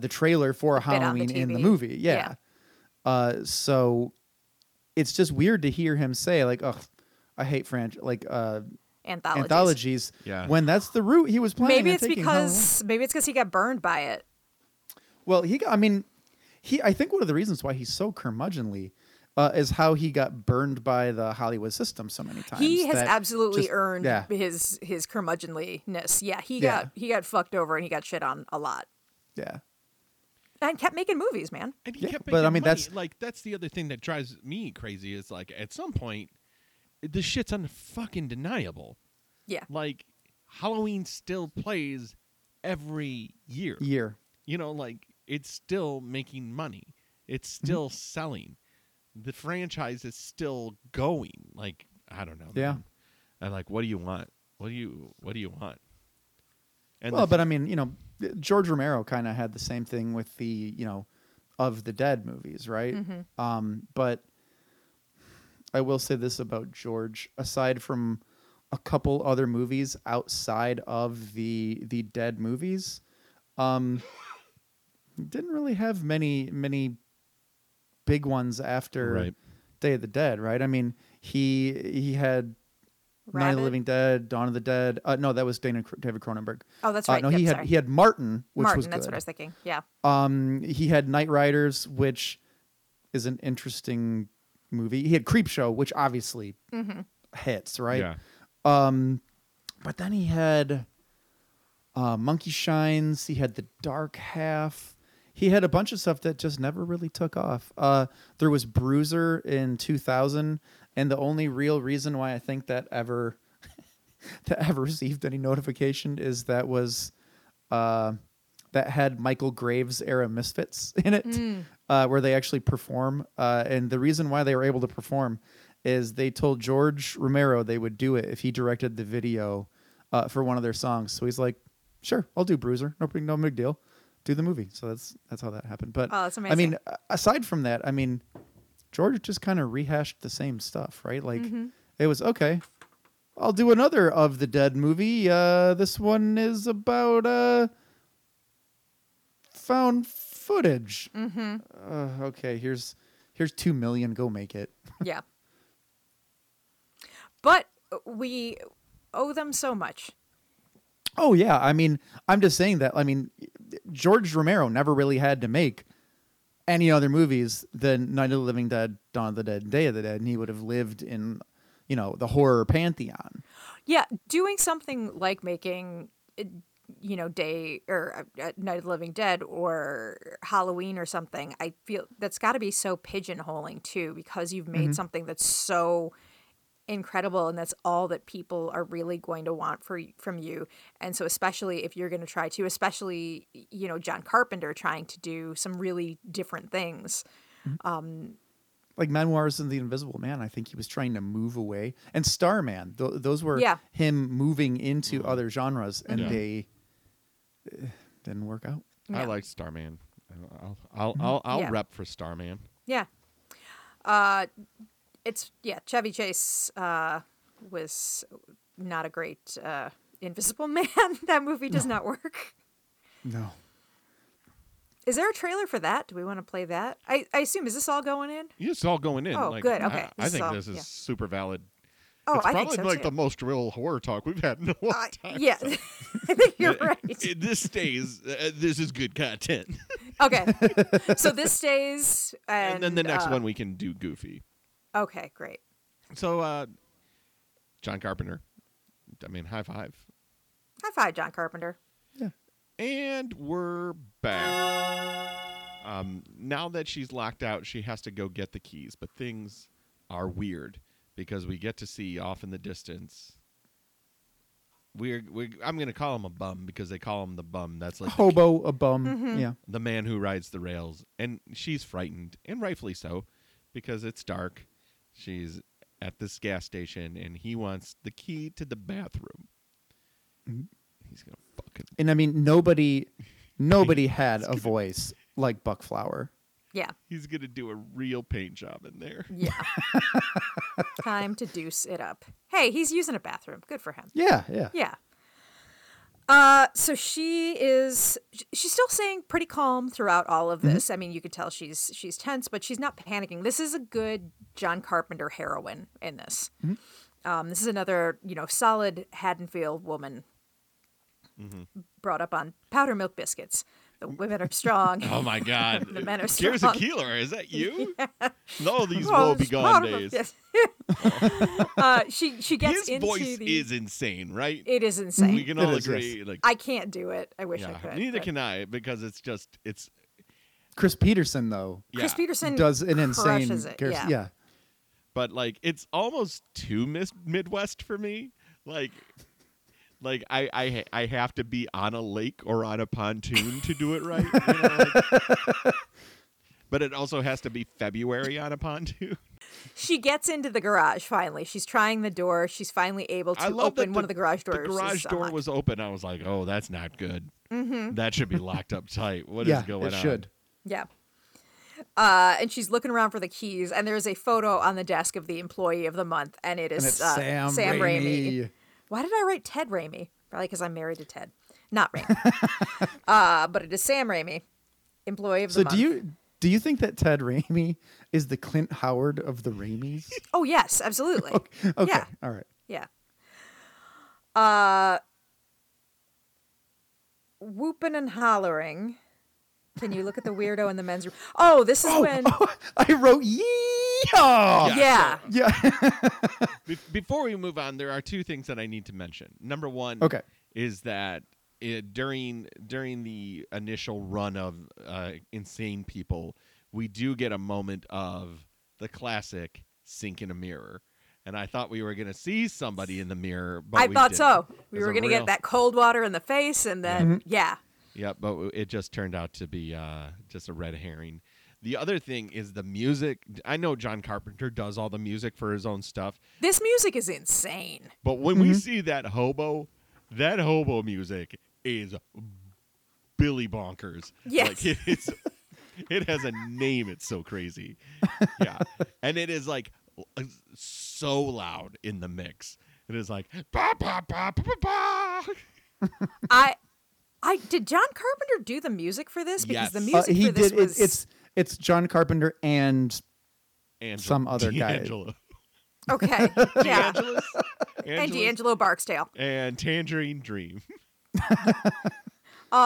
trailer for Halloween in the movie. Yeah. So it's just weird to hear him say like, "Oh, I hate anthologies." Yeah. When that's the route he was planning. Maybe it's because he got burned by it. Well, I think one of the reasons why he's so curmudgeonly is how he got burned by the Hollywood system so many times. He has absolutely earned his curmudgeonliness. Yeah, he got fucked over and he got shit on a lot. Yeah, and kept making movies, man. And he kept making money. That's the other thing that drives me crazy is like at some point, the shit's unfucking deniable. Yeah, like Halloween still plays every year. It's still making money. It's still selling. The franchise is still going. Like, I don't know. Yeah. Man. And like, what do you want? What do you want? And George Romero kind of had the same thing with the, of the Dead movies, right? Mm-hmm. But I will say this about George, aside from a couple other movies outside of the Dead movies, didn't really have many big ones after Day of the Dead, right? I mean, he had Night of the Living Dead, Dawn of the Dead. No, that was David Cronenberg. Oh, that's right. No, he had Martin, which was good. That's what I was thinking. Yeah. He had Night Riders, which is an interesting movie. He had Creepshow, which obviously hits, right? Yeah. But then he had Monkey Shines. He had The Dark Half. He had a bunch of stuff that just never really took off. There was Bruiser in 2000, and the only real reason why I think that ever received any notification is that had Michael Graves era Misfits in it, where they actually perform. And the reason why they were able to perform is they told George Romero they would do it if he directed the video for one of their songs. So he's like, "Sure, I'll do Bruiser. No big deal. Do the movie." So that's how that happened. But that's amazing. I mean, aside from that, George just kind of rehashed the same stuff, right? Like it was okay. I'll do another of the Dead movie. This one is about found footage. Mm-hmm. Okay, here's $2 million. Go make it. Yeah. But we owe them so much. Oh, yeah. I'm just saying that. George Romero never really had to make any other movies than Night of the Living Dead, Dawn of the Dead, Day of the Dead, and he would have lived in, the horror pantheon. Yeah, doing something like making, Day or Night of the Living Dead or Halloween or something, I feel that's got to be so pigeonholing too, because you've made something that's so incredible and that's all that people are really going to want from you. And so especially if you're going to try to, John Carpenter trying to do some really different things. Like Memoirs of the Invisible Man, I think he was trying to move away. And Starman, those were him moving into other genres and they didn't work out. Yeah. I like Starman. I'll rep for Starman. Yeah. Chevy Chase was not a great Invisible Man. That movie does not work. No. Is there a trailer for that? Do we want to play that? I assume, is this all going in? Yeah, it's all going in. Oh, good. Okay. I think this is super valid. Oh, it's probably the most real horror talk we've had in a long time. Yeah, I think you're right. This stays. This is good content. Okay. So this stays. And then the next one we can do Goofy. Okay, great. So, John Carpenter. High five. High five, John Carpenter. Yeah. And we're back. Now that she's locked out, she has to go get the keys. But things are weird because we get to see off in the distance. I'm going to call him a bum because they call him the bum. That's like hobo, a bum. Mm-hmm. Yeah. The man who rides the rails, and she's frightened, and rightfully so, because it's dark. She's at this gas station, and he wants the key to the bathroom. He's gonna fucking. And I mean, nobody had a voice like Buck Flower. Yeah. He's gonna do a real paint job in there. Yeah. Time to deuce it up. Hey, he's using a bathroom. Good for him. Yeah. Yeah. Yeah. So she's still staying pretty calm throughout all of this. Mm-hmm. I mean, you could tell she's tense, but she's not panicking. This is a good John Carpenter heroine in this. Mm-hmm. This is another, solid Haddonfield woman mm-hmm. brought up on powder milk biscuits. The women are strong. Oh, my God. The men are strong. Here's a Keeler. Is that you? Yeah. No, these woe-begone days. Yes. She gets his into voice is insane, right? It is insane. We can all agree. Like, I can't do it. I wish I could. Neither can I, because it's Chris Peterson, though. Yeah. Chris Peterson does an insane it. Yeah. Yeah. But, it's almost too Midwest for me. Like I have to be on a lake or on a pontoon to do it right. But it also has to be February on a pontoon. She gets into the garage finally. She's trying the door. She's finally able to open one of the garage doors. The garage door was open. I was like, oh, that's not good. Mm-hmm. That should be locked up tight. What is going on? Yeah, it should. Yeah. And she's looking around for the keys. And there's a photo on the desk of the employee of the month. And it is Sam Raimi. Why did I write Ted Raimi? Probably because I'm married to Ted. Not Raimi. But it is Sam Raimi, employee of the month. So do you think that Ted Raimi is the Clint Howard of the Raimis? Oh, yes, absolutely. Okay. Yeah. All right. Yeah. Whooping and hollering. Can you look at the weirdo in the men's room? Oh, this is when... Oh, I wrote yee-haw! Yeah. Yeah. Before we move on, there are two things that I need to mention. Number one is that during the initial run of Insane People, we do get a moment of the classic sink in a mirror. And I thought we were going to see somebody in the mirror. But we didn't. We were going to get that cold water in the face and then, Yeah, but it just turned out to be just a red herring. The other thing is the music. I know John Carpenter does all the music for his own stuff. This music is insane. But when we see that hobo music is Billy Bonkers. Yes. It has a name. It's so crazy. Yeah. And it is so loud in the mix. It is like, ba, ba, ba, ba, ba. Did John Carpenter do the music for this? Because the music for this was... It's John Carpenter and some other D'Angelo. Guy. Okay. Yeah. And D'Angelo Barksdale. And Tangerine Dream.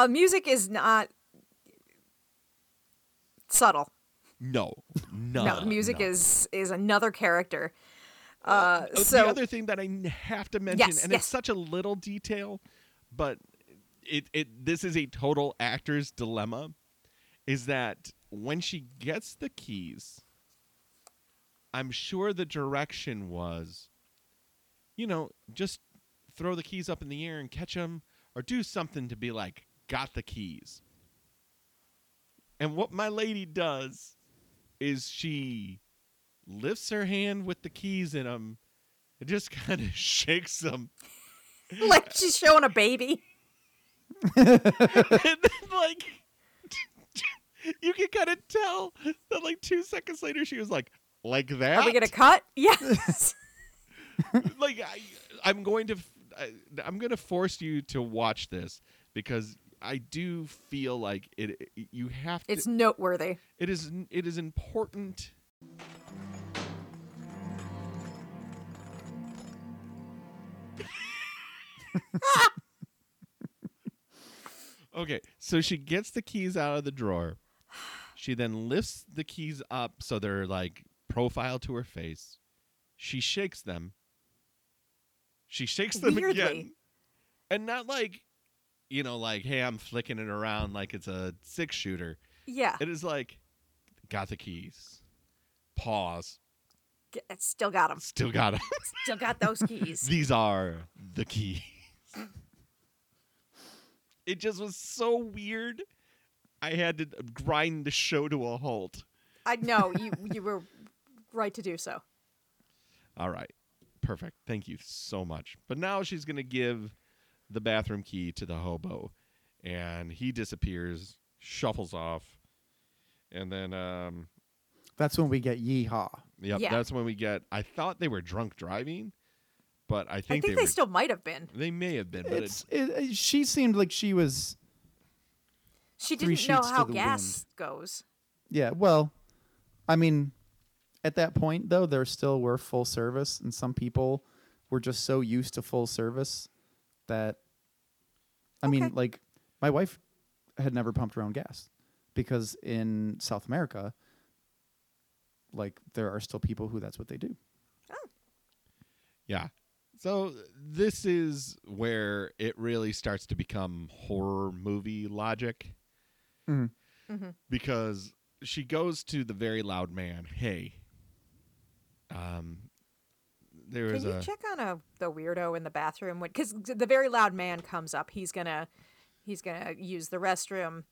Music is not subtle. No, music is another character. The other thing that I have to mention, it's such a little detail, but... This is a total actor's dilemma, is that when she gets the keys, I'm sure the direction was, just throw the keys up in the air and catch them or do something to be like, got the keys. And what my lady does is she lifts her hand with the keys in them and just kind of shakes them. Like she's showing a baby. And then, you can kind of tell that, 2 seconds later, she was like that? Are we going to cut? Yes. I'm going to force you to watch this because I do feel like it. You have to. It's noteworthy. It is important. Okay, so she gets the keys out of the drawer. She then lifts the keys up so they're profile to her face. She shakes them. She shakes them weirdly. Again. And not hey, I'm flicking it around like it's a 6-shooter. Yeah. It is got the keys. Pause. Still got them. Still got them. Still got those keys. These are the keys. It just was so weird. I had to grind the show to a halt. I know. You were right to do so. All right. Perfect. Thank you so much. But now she's going to give the bathroom key to the hobo, and he disappears, shuffles off, and then that's when we get yeehaw. Yep, yeah, that's when we get. I thought they were drunk driving, but I think they still might have been. They may have been, but she seemed like she was. She didn't know how gas goes. Yeah, well, I mean, at that point though, there still were full service, and some people were just so used to full service that, I mean, like my wife had never pumped her own gas because in South America, like there are still people who that's what they do. Oh. Yeah. So this is where it really starts to become horror movie logic. Mm-hmm. Mm-hmm. Because she goes to the very loud man. Hey, can you check on the weirdo in the bathroom? Because the very loud man comes up. He's gonna use the restroom.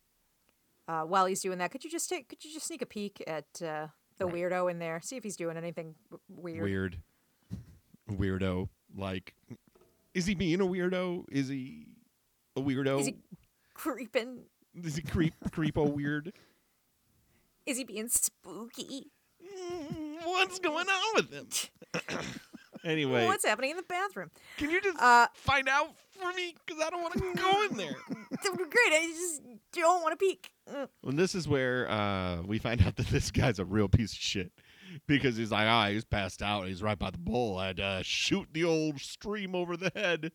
While he's doing that, could you just sneak a peek at the weirdo in there? See if he's doing anything weird. Weirdo. Like, is he being a weirdo? Is he a weirdo? Is he creeping? Is he creepo weird? Is he being spooky? What's going on with him? Anyway. What's happening in the bathroom? Can you just find out for me? Because I don't want to go in there. Great. I just don't want to peek. Well, this is where we find out that this guy's a real piece of shit. Because he's like, he's passed out. He's right by the bowl. I'd shoot the old stream over the head.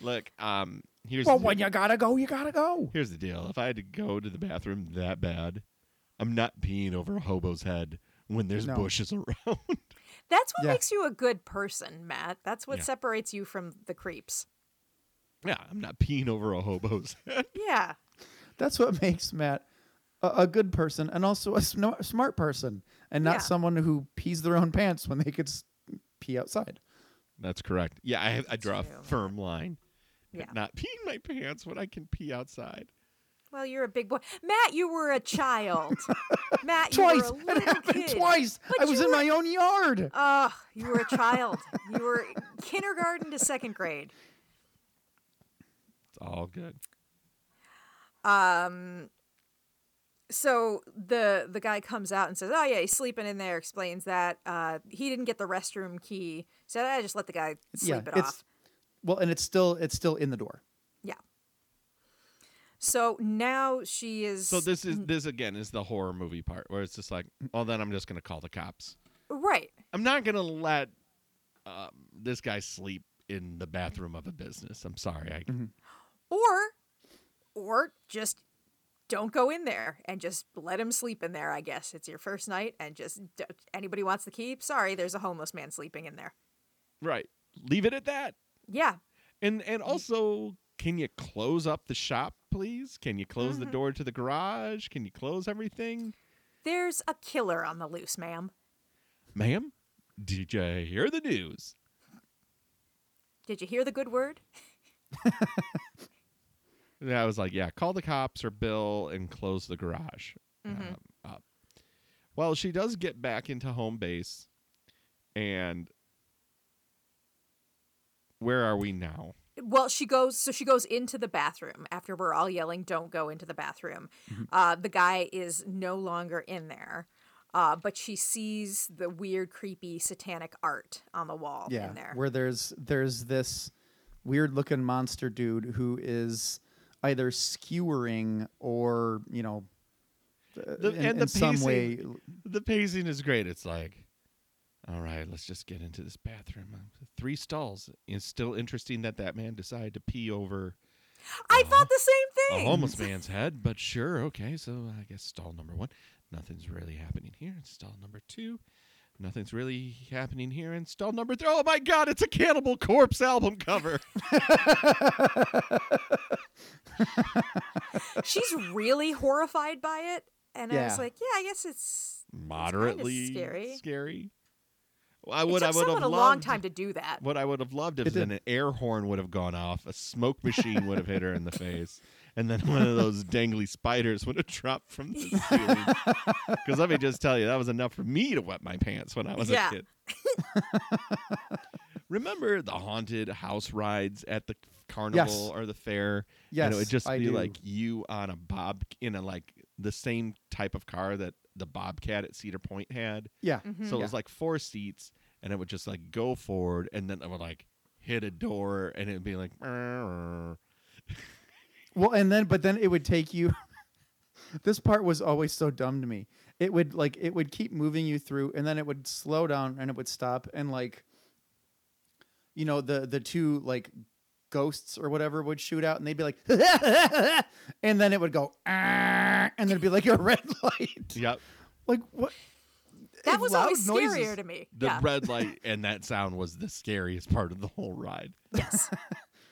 Look, when you gotta go, you gotta go. Here's the deal. If I had to go to the bathroom that bad, I'm not peeing over a hobo's head when there's bushes around. That's what makes you a good person, Matt. That's what separates you from the creeps. Yeah, I'm not peeing over a hobo's head. Yeah. That's what makes Matt a good person and also a smart person and not someone who pees their own pants when they could pee outside. That's correct. Yeah, I draw a firm line. Yeah. Not peeing my pants when I can pee outside. Well, you're a big boy. Matt, you were a child. Matt, you were a little kid. It happened twice. I was in my own yard. You were a child. You were kindergarten to second grade. It's all good. So the guy comes out and says, oh, yeah, he's sleeping in there, explains that. He didn't get the restroom key. So I just let the guy sleep it off. Well, and it's still in the door. Yeah. So now she is. So this again is the horror movie part where it's just like, oh, then I'm just gonna call the cops. Right. I'm not gonna let this guy sleep in the bathroom of a business. I'm sorry. Or just don't go in there and just let him sleep in there. I guess it's your first night and just anybody wants the key. Sorry, there's a homeless man sleeping in there. Right. Leave it at that. Yeah. And also, can you close up the shop, please? Can you close the door to the garage? Can you close everything? There's a killer on the loose, ma'am. Ma'am, did you hear the news? Did you hear the good word? And I was like, yeah, call the cops or Bill and close the garage up. Well, she does get back into home base and... Where are we now? Well, she goes into the bathroom after we're all yelling, don't go into the bathroom. The guy is no longer in there, but she sees the weird, creepy, satanic art on the wall in there. Where there's this weird-looking monster dude who is either skewering or, you know, in some way. The pacing is great. It's like... All right, let's just get into this bathroom. 3 stalls. It's still interesting that man decided to pee over. I thought the same thing. A homeless man's head, but sure, okay. So I guess stall number 1, nothing's really happening here. And stall number 2, nothing's really happening here. And stall number 3, oh my God, it's a Cannibal Corpse album cover. She's really horrified by it, and I was like, I guess it's moderately kind of scary. It took someone a long time to do that. What I would have loved if an air horn would have gone off, a smoke machine would have hit her in the face, and then one of those dangly spiders would have dropped from the ceiling. Because let me just tell you, that was enough for me to wet my pants when I was a kid. Remember the haunted house rides at the carnival or the fair. Yes, and it would just be like you on a bob in a like the same type of car that the Bobcat at Cedar Point had. Yeah. Mm-hmm. So it was like four seats, and it would just like go forward, and then it would like hit a door, and it'd be like. Well, and then but then it would take you. This part was always so dumb to me. It would like it would keep moving you through, and then it would slow down, and it would stop, and like. You know the two like. Ghosts or whatever would shoot out, and they'd be like, and then it would go, and there'd be like a red light. Yep. Like what? That was always scarier to me. The red light and that sound was the scariest part of the whole ride. Yes.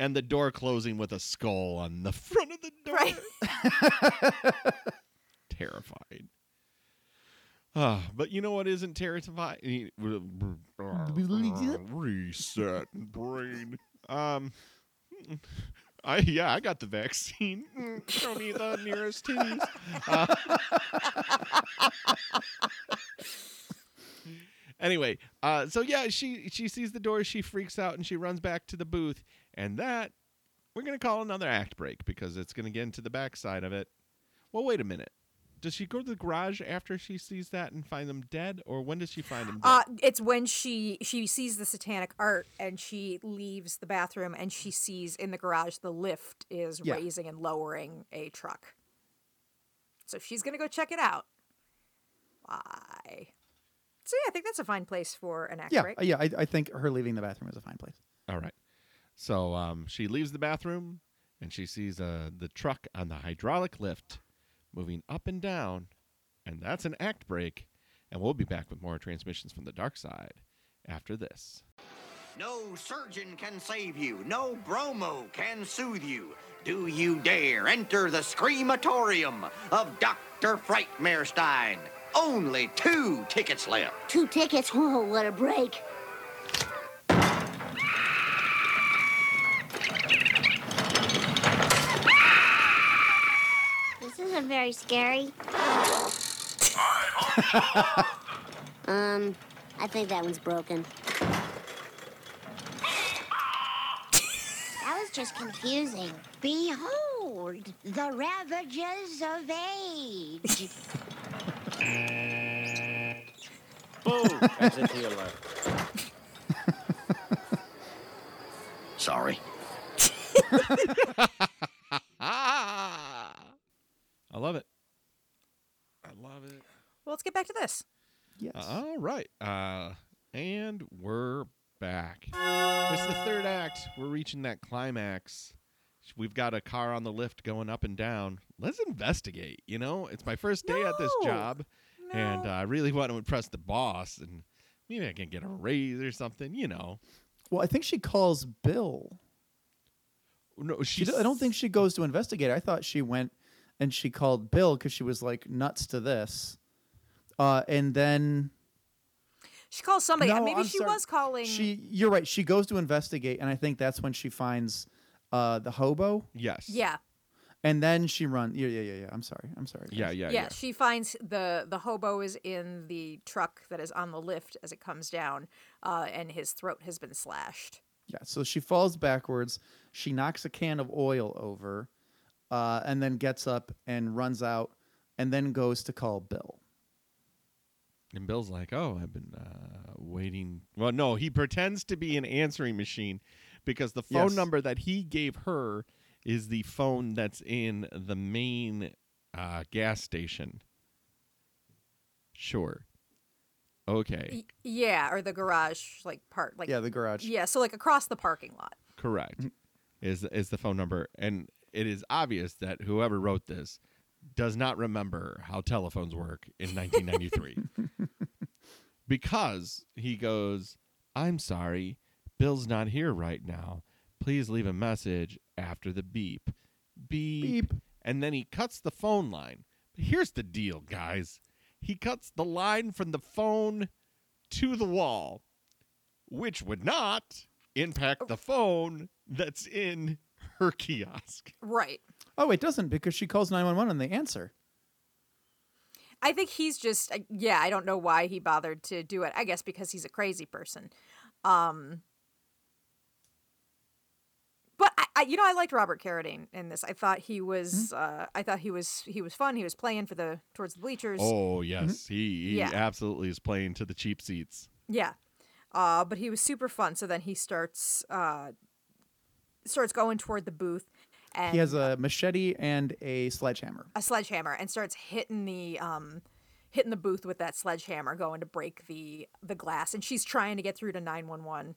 And the door closing with a skull on the front of the door. Right. Terrifying. But you know what isn't terrifying? Reset brain. I got the vaccine. Show me the nearest titties. Anyway, so yeah, she sees the door, she freaks out, and she runs back to the booth. And that we're gonna call another act break because it's gonna get into the backside of it. Well, wait a minute. Does she go to the garage after she sees that and find them dead, or when does she find them dead? It's when she sees the satanic art and she leaves the bathroom and she sees in the garage the lift is raising and lowering a truck. So she's going to go check it out. Why? So yeah, I think that's a fine place for an act break. Yeah, I think her leaving the bathroom is a fine place. All right. So she leaves the bathroom and she sees the truck on the hydraulic lift. Moving up and down, and that's an act break, and we'll be back with more Transmissions from the Dark Side after this. No surgeon can save you. No bromo can soothe you. Do you dare enter the Screamatorium of Dr. Frightmarestein? Only 2 tickets left. 2 tickets? Oh, what a break. Very scary. I think that one's broken. That was just confusing. Behold, the ravages of age. Boom! Exit to your left. Sorry. I love it. I love it. Well, let's get back to this. Yes. All right. And we're back. It's the third act. We're reaching that climax. We've got a car on the lift going up and down. Let's investigate. You know, it's my first day at this job. And I really want to impress the boss. And maybe I can get a raise or something, you know. Well, I think she calls Bill. No, I don't think she goes to investigate. I thought she went. And she called Bill because she was like nuts to this, and then she calls somebody. No, maybe she was calling. You're right. She goes to investigate, and I think that's when she finds the hobo. Yes. Yeah. And then she runs. Yeah. I'm sorry. Guys. Yeah. She finds the hobo is in the truck that is on the lift as it comes down, and his throat has been slashed. Yeah. So she falls backwards. She knocks a can of oil over. And then gets up and runs out and then goes to call Bill. And Bill's like, oh, I've been waiting. Well, no, he pretends to be an answering machine because the phone number that he gave her is the phone that's in the main gas station. Sure. Okay. Yeah, or the garage part. Like, yeah, the garage. Yeah, so like across the parking lot. Correct. Is the phone number. And it is obvious that whoever wrote this does not remember how telephones work in 1993. Because he goes, I'm sorry, Bill's not here right now. Please leave a message after the beep. Beep. And then he cuts the phone line. But here's the deal, guys. He cuts the line from the phone to the wall, which would not impact the phone that's in her kiosk. Right. Oh, it doesn't because she calls 911 and they answer. I think he's just, I don't know why he bothered to do it. I guess because he's a crazy person. But I liked Robert Carradine in this. I thought he was, he was fun. He was playing towards the bleachers. Oh yes, he absolutely is playing to the cheap seats. Yeah, but he was super fun. So then he starts going toward the booth. And he has a machete and a sledgehammer, and starts hitting the booth with that sledgehammer, going to break the glass. And she's trying to get through to 911.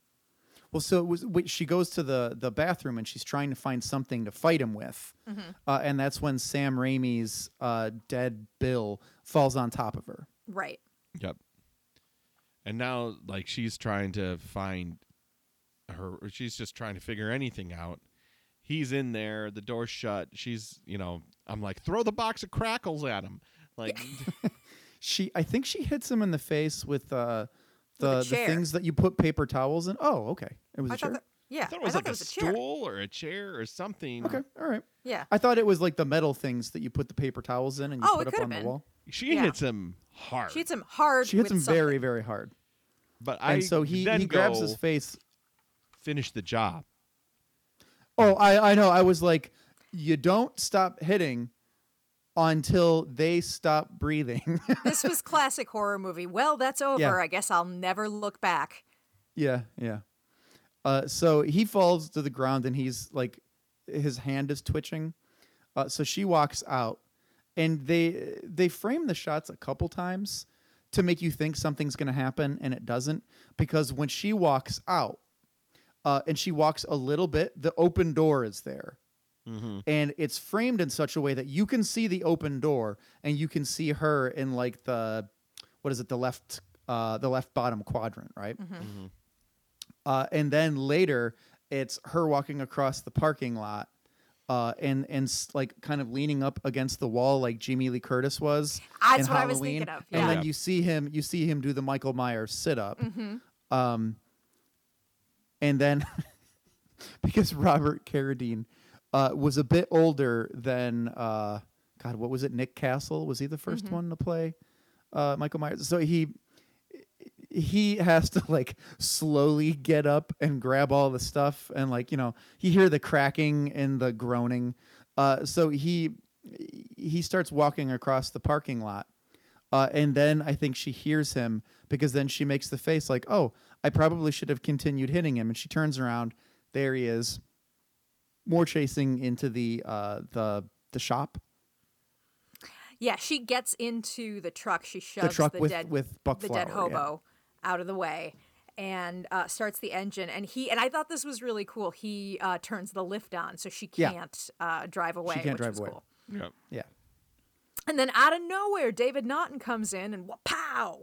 Well, so she goes to the bathroom and she's trying to find something to fight him with. Mm-hmm. And that's when Sam Raimi's dead Bill falls on top of her. Right. Yep. And now, like, she's trying to find her. She's just trying to figure anything out. He's in there. The door's shut. She's, I'm like, throw the box of crackles at him. Like, yeah. I think she hits him in the face with the things that you put paper towels in. Oh, okay. It was a chair. Yeah. I thought it was like a stool or a chair or something. Okay. All right. Yeah. I thought it was like the metal things that you put the paper towels in and you put up on the wall. She hits him hard. She hits him hard. She hits him very, very hard. So he grabs his face. Finish the job. Oh, I know. I was like, you don't stop hitting until they stop breathing. This was classic horror movie. Well, that's over. Yeah. I guess I'll never look back. Yeah, yeah. So he falls to the ground and he's like, his hand is twitching. So she walks out, and they frame the shots a couple times to make you think something's going to happen, and it doesn't, because when she walks out, and she walks a little bit, the open door is there. Mm-hmm. And it's framed in such a way that you can see the open door and you can see her in like the left bottom quadrant, right? Mm-hmm. Mm-hmm. And then later it's her walking across the parking lot and like kind of leaning up against the wall like Jamie Lee Curtis was. That's what Halloween. I was thinking of. Yeah. And then you see him do the Michael Myers sit up. Mm-hmm. And then because Robert Carradine was a bit older than, what was it? Nick Castle? Was he the first one to play Michael Myers? So he has to like slowly get up and grab all the stuff. And like, he hear the cracking and the groaning. So he starts walking across the parking lot. And then I think she hears him, because then she makes the face like, oh, I probably should have continued hitting him. And she turns around. There he is. More chasing into the shop. Yeah, she gets into the truck. She shoves the dead hobo out of the way and starts the engine. And I thought this was really cool. He turns the lift on so she can't drive away. She can't drive away. Cool. Yeah. Yeah. And then out of nowhere, David Naughton comes in and pow!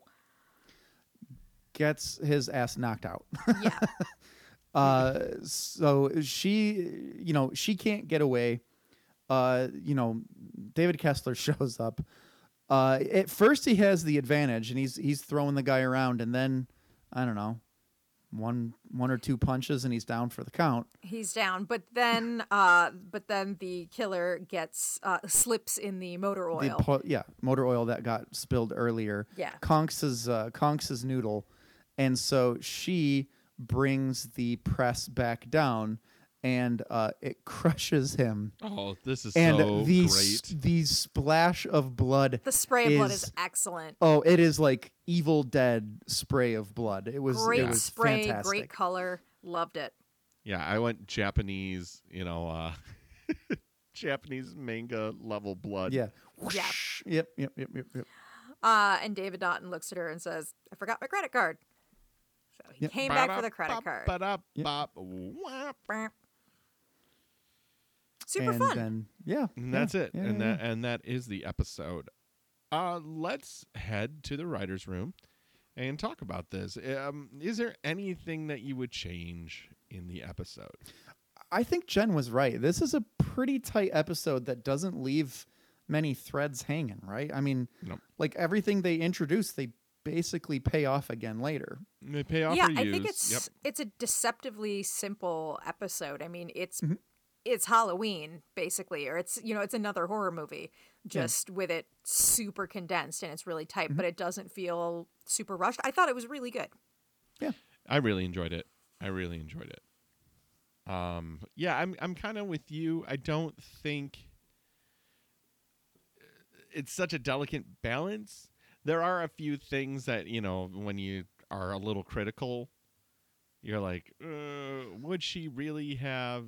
Gets his ass knocked out. Yeah. So she, she can't get away. David Kessler shows up. At first he has the advantage and he's throwing the guy around, and then I don't know, one or two punches and he's down for the count. He's down, but then the killer gets slips in the motor oil. Motor oil that got spilled earlier. Yeah, conks his noodle, and so she brings the press back down, and it crushes him. Oh, this is so great. The splash of blood. The spray of blood is excellent. Oh, it is like Evil Dead spray of blood. It was great. It was spray, fantastic. Great color. Loved it. Yeah, I went Japanese, Japanese manga level blood. Yeah. Yeah. Yep. And David Naughton looks at her and says, I forgot my credit card. So he came back for the credit card. Yep. Super fun. Then, and that's it. Yeah, and that is the episode. Let's head to the writer's room and talk about this. Is there anything that you would change in the episode? I think Jen was right. This is a pretty tight episode that doesn't leave many threads hanging, right? I mean, like everything they introduce, they basically pay off again later. They pay off. Yeah, I think it's a deceptively simple episode. I mean, it's Halloween basically, or it's it's another horror movie, just with it super condensed, and it's really tight, but it doesn't feel super rushed. I thought it was really good. Yeah, I really enjoyed it. I'm kind of with you. I don't think it's such a delicate balance. There are a few things that, you know, when you are a little critical, you're like, would she really have?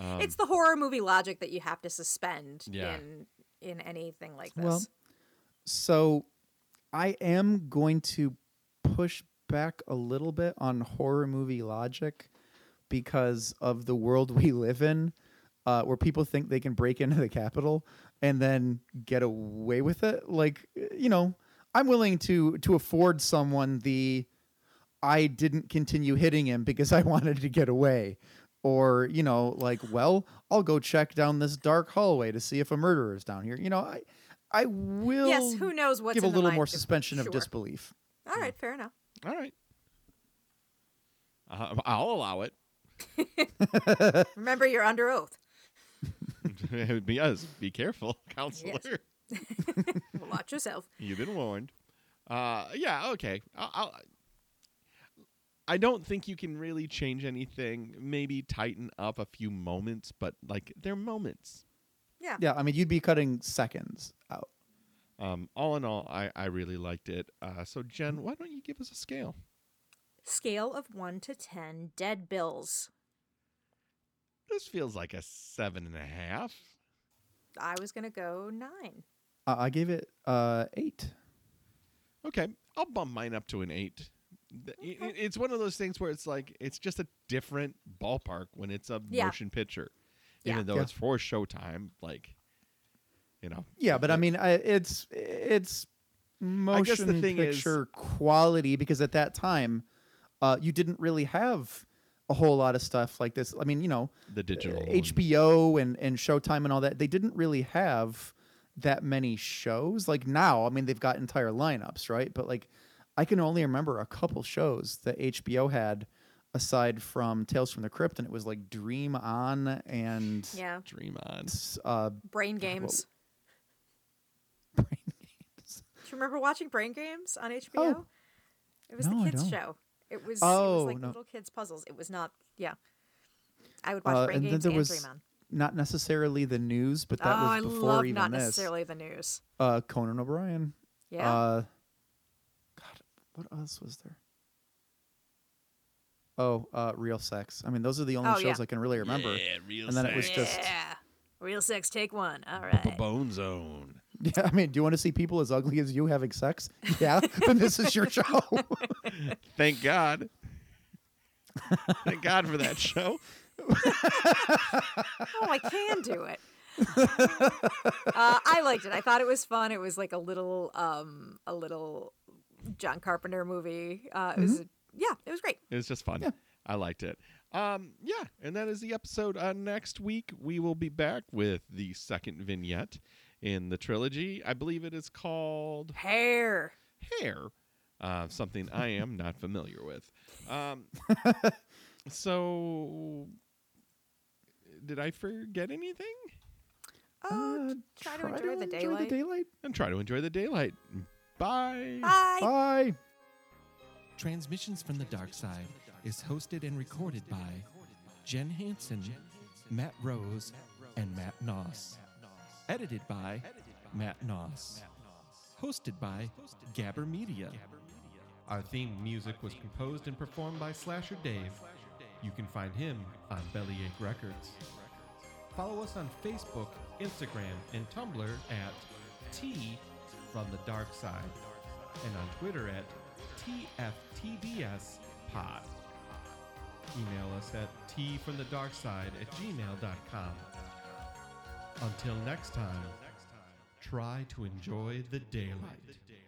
It's the horror movie logic that you have to suspend in anything like this. Well, so I am going to push back a little bit on horror movie logic because of the world we live in, where people think they can break into the Capitol and then get away with it. Like, you know, I'm willing to afford someone the I didn't continue hitting him because I wanted to get away. Or, you know, like, well, I'll go check down this dark hallway to see if a murderer is down here. You know, I will who knows what's give in a little more suspension of disbelief. All right, fair enough. All right. I'll allow it. Remember, you're under oath. Yes, be careful, counselor. Yes. Watch yourself. You've been warned. Okay. I don't think you can really change anything. Maybe tighten up a few moments, but like they're moments. Yeah. Yeah. I mean, you'd be cutting seconds out. All in all, I really liked it. So Jen, why don't you give us a scale? Scale of 1 to 10 dead bills. This feels like a 7.5. I was going to go 9. I gave it 8. Okay. I'll bump mine up to an 8. It's one of those things where it's like it's just a different ballpark when it's a motion picture, even though it's for Showtime. Like, you know. Yeah, but I mean, it's motion picture quality because at that time, you didn't really have a whole lot of stuff like this. I mean, you know, the digital HBO and Showtime and all that. They didn't really have that many shows. Like now, I mean, they've got entire lineups, right? But like. I can only remember a couple shows that HBO had aside from Tales from the Crypt, and it was like Dream On and Brain Games. Brain Games. Do you remember watching Brain Games on HBO? Oh. It was the kids' show. It was little kids' puzzles. It was not, I would watch Brain Games and Dream On. Not necessarily the news, but that was before even this. Not necessarily the news. Conan O'Brien. Yeah. What else was there? Real Sex. I mean, those are the only shows I can really remember. Yeah, Real Sex. It was just... Yeah, Real Sex, take one. All right. Bone Zone. Yeah, I mean, do you want to see people as ugly as you having sex? Yeah, then this is your show. Thank God. Thank God for that show. I can do it. I liked it. I thought it was fun. It was like a little... John Carpenter movie. It was great. It was just fun. Yeah. I liked it. And that is the episode. Next week we will be back with the second vignette in the trilogy. I believe it is called Hair. Something I am not familiar with. So, did I forget anything? Try to enjoy the daylight. Bye. Transmissions from the Dark Side is hosted and recorded by Jen Hansen, Matt Rose, and Matt Noss. Edited by Matt Noss. Hosted by Gabber Media. Our theme music was composed and performed by Slasher Dave. You can find him on Bellyache Records. Follow us on Facebook, Instagram, and Tumblr at From the Dark Side, and on Twitter at TFTDSPod. Email us at tfromthedarkside@gmail.com. Until next time, try to enjoy the daylight.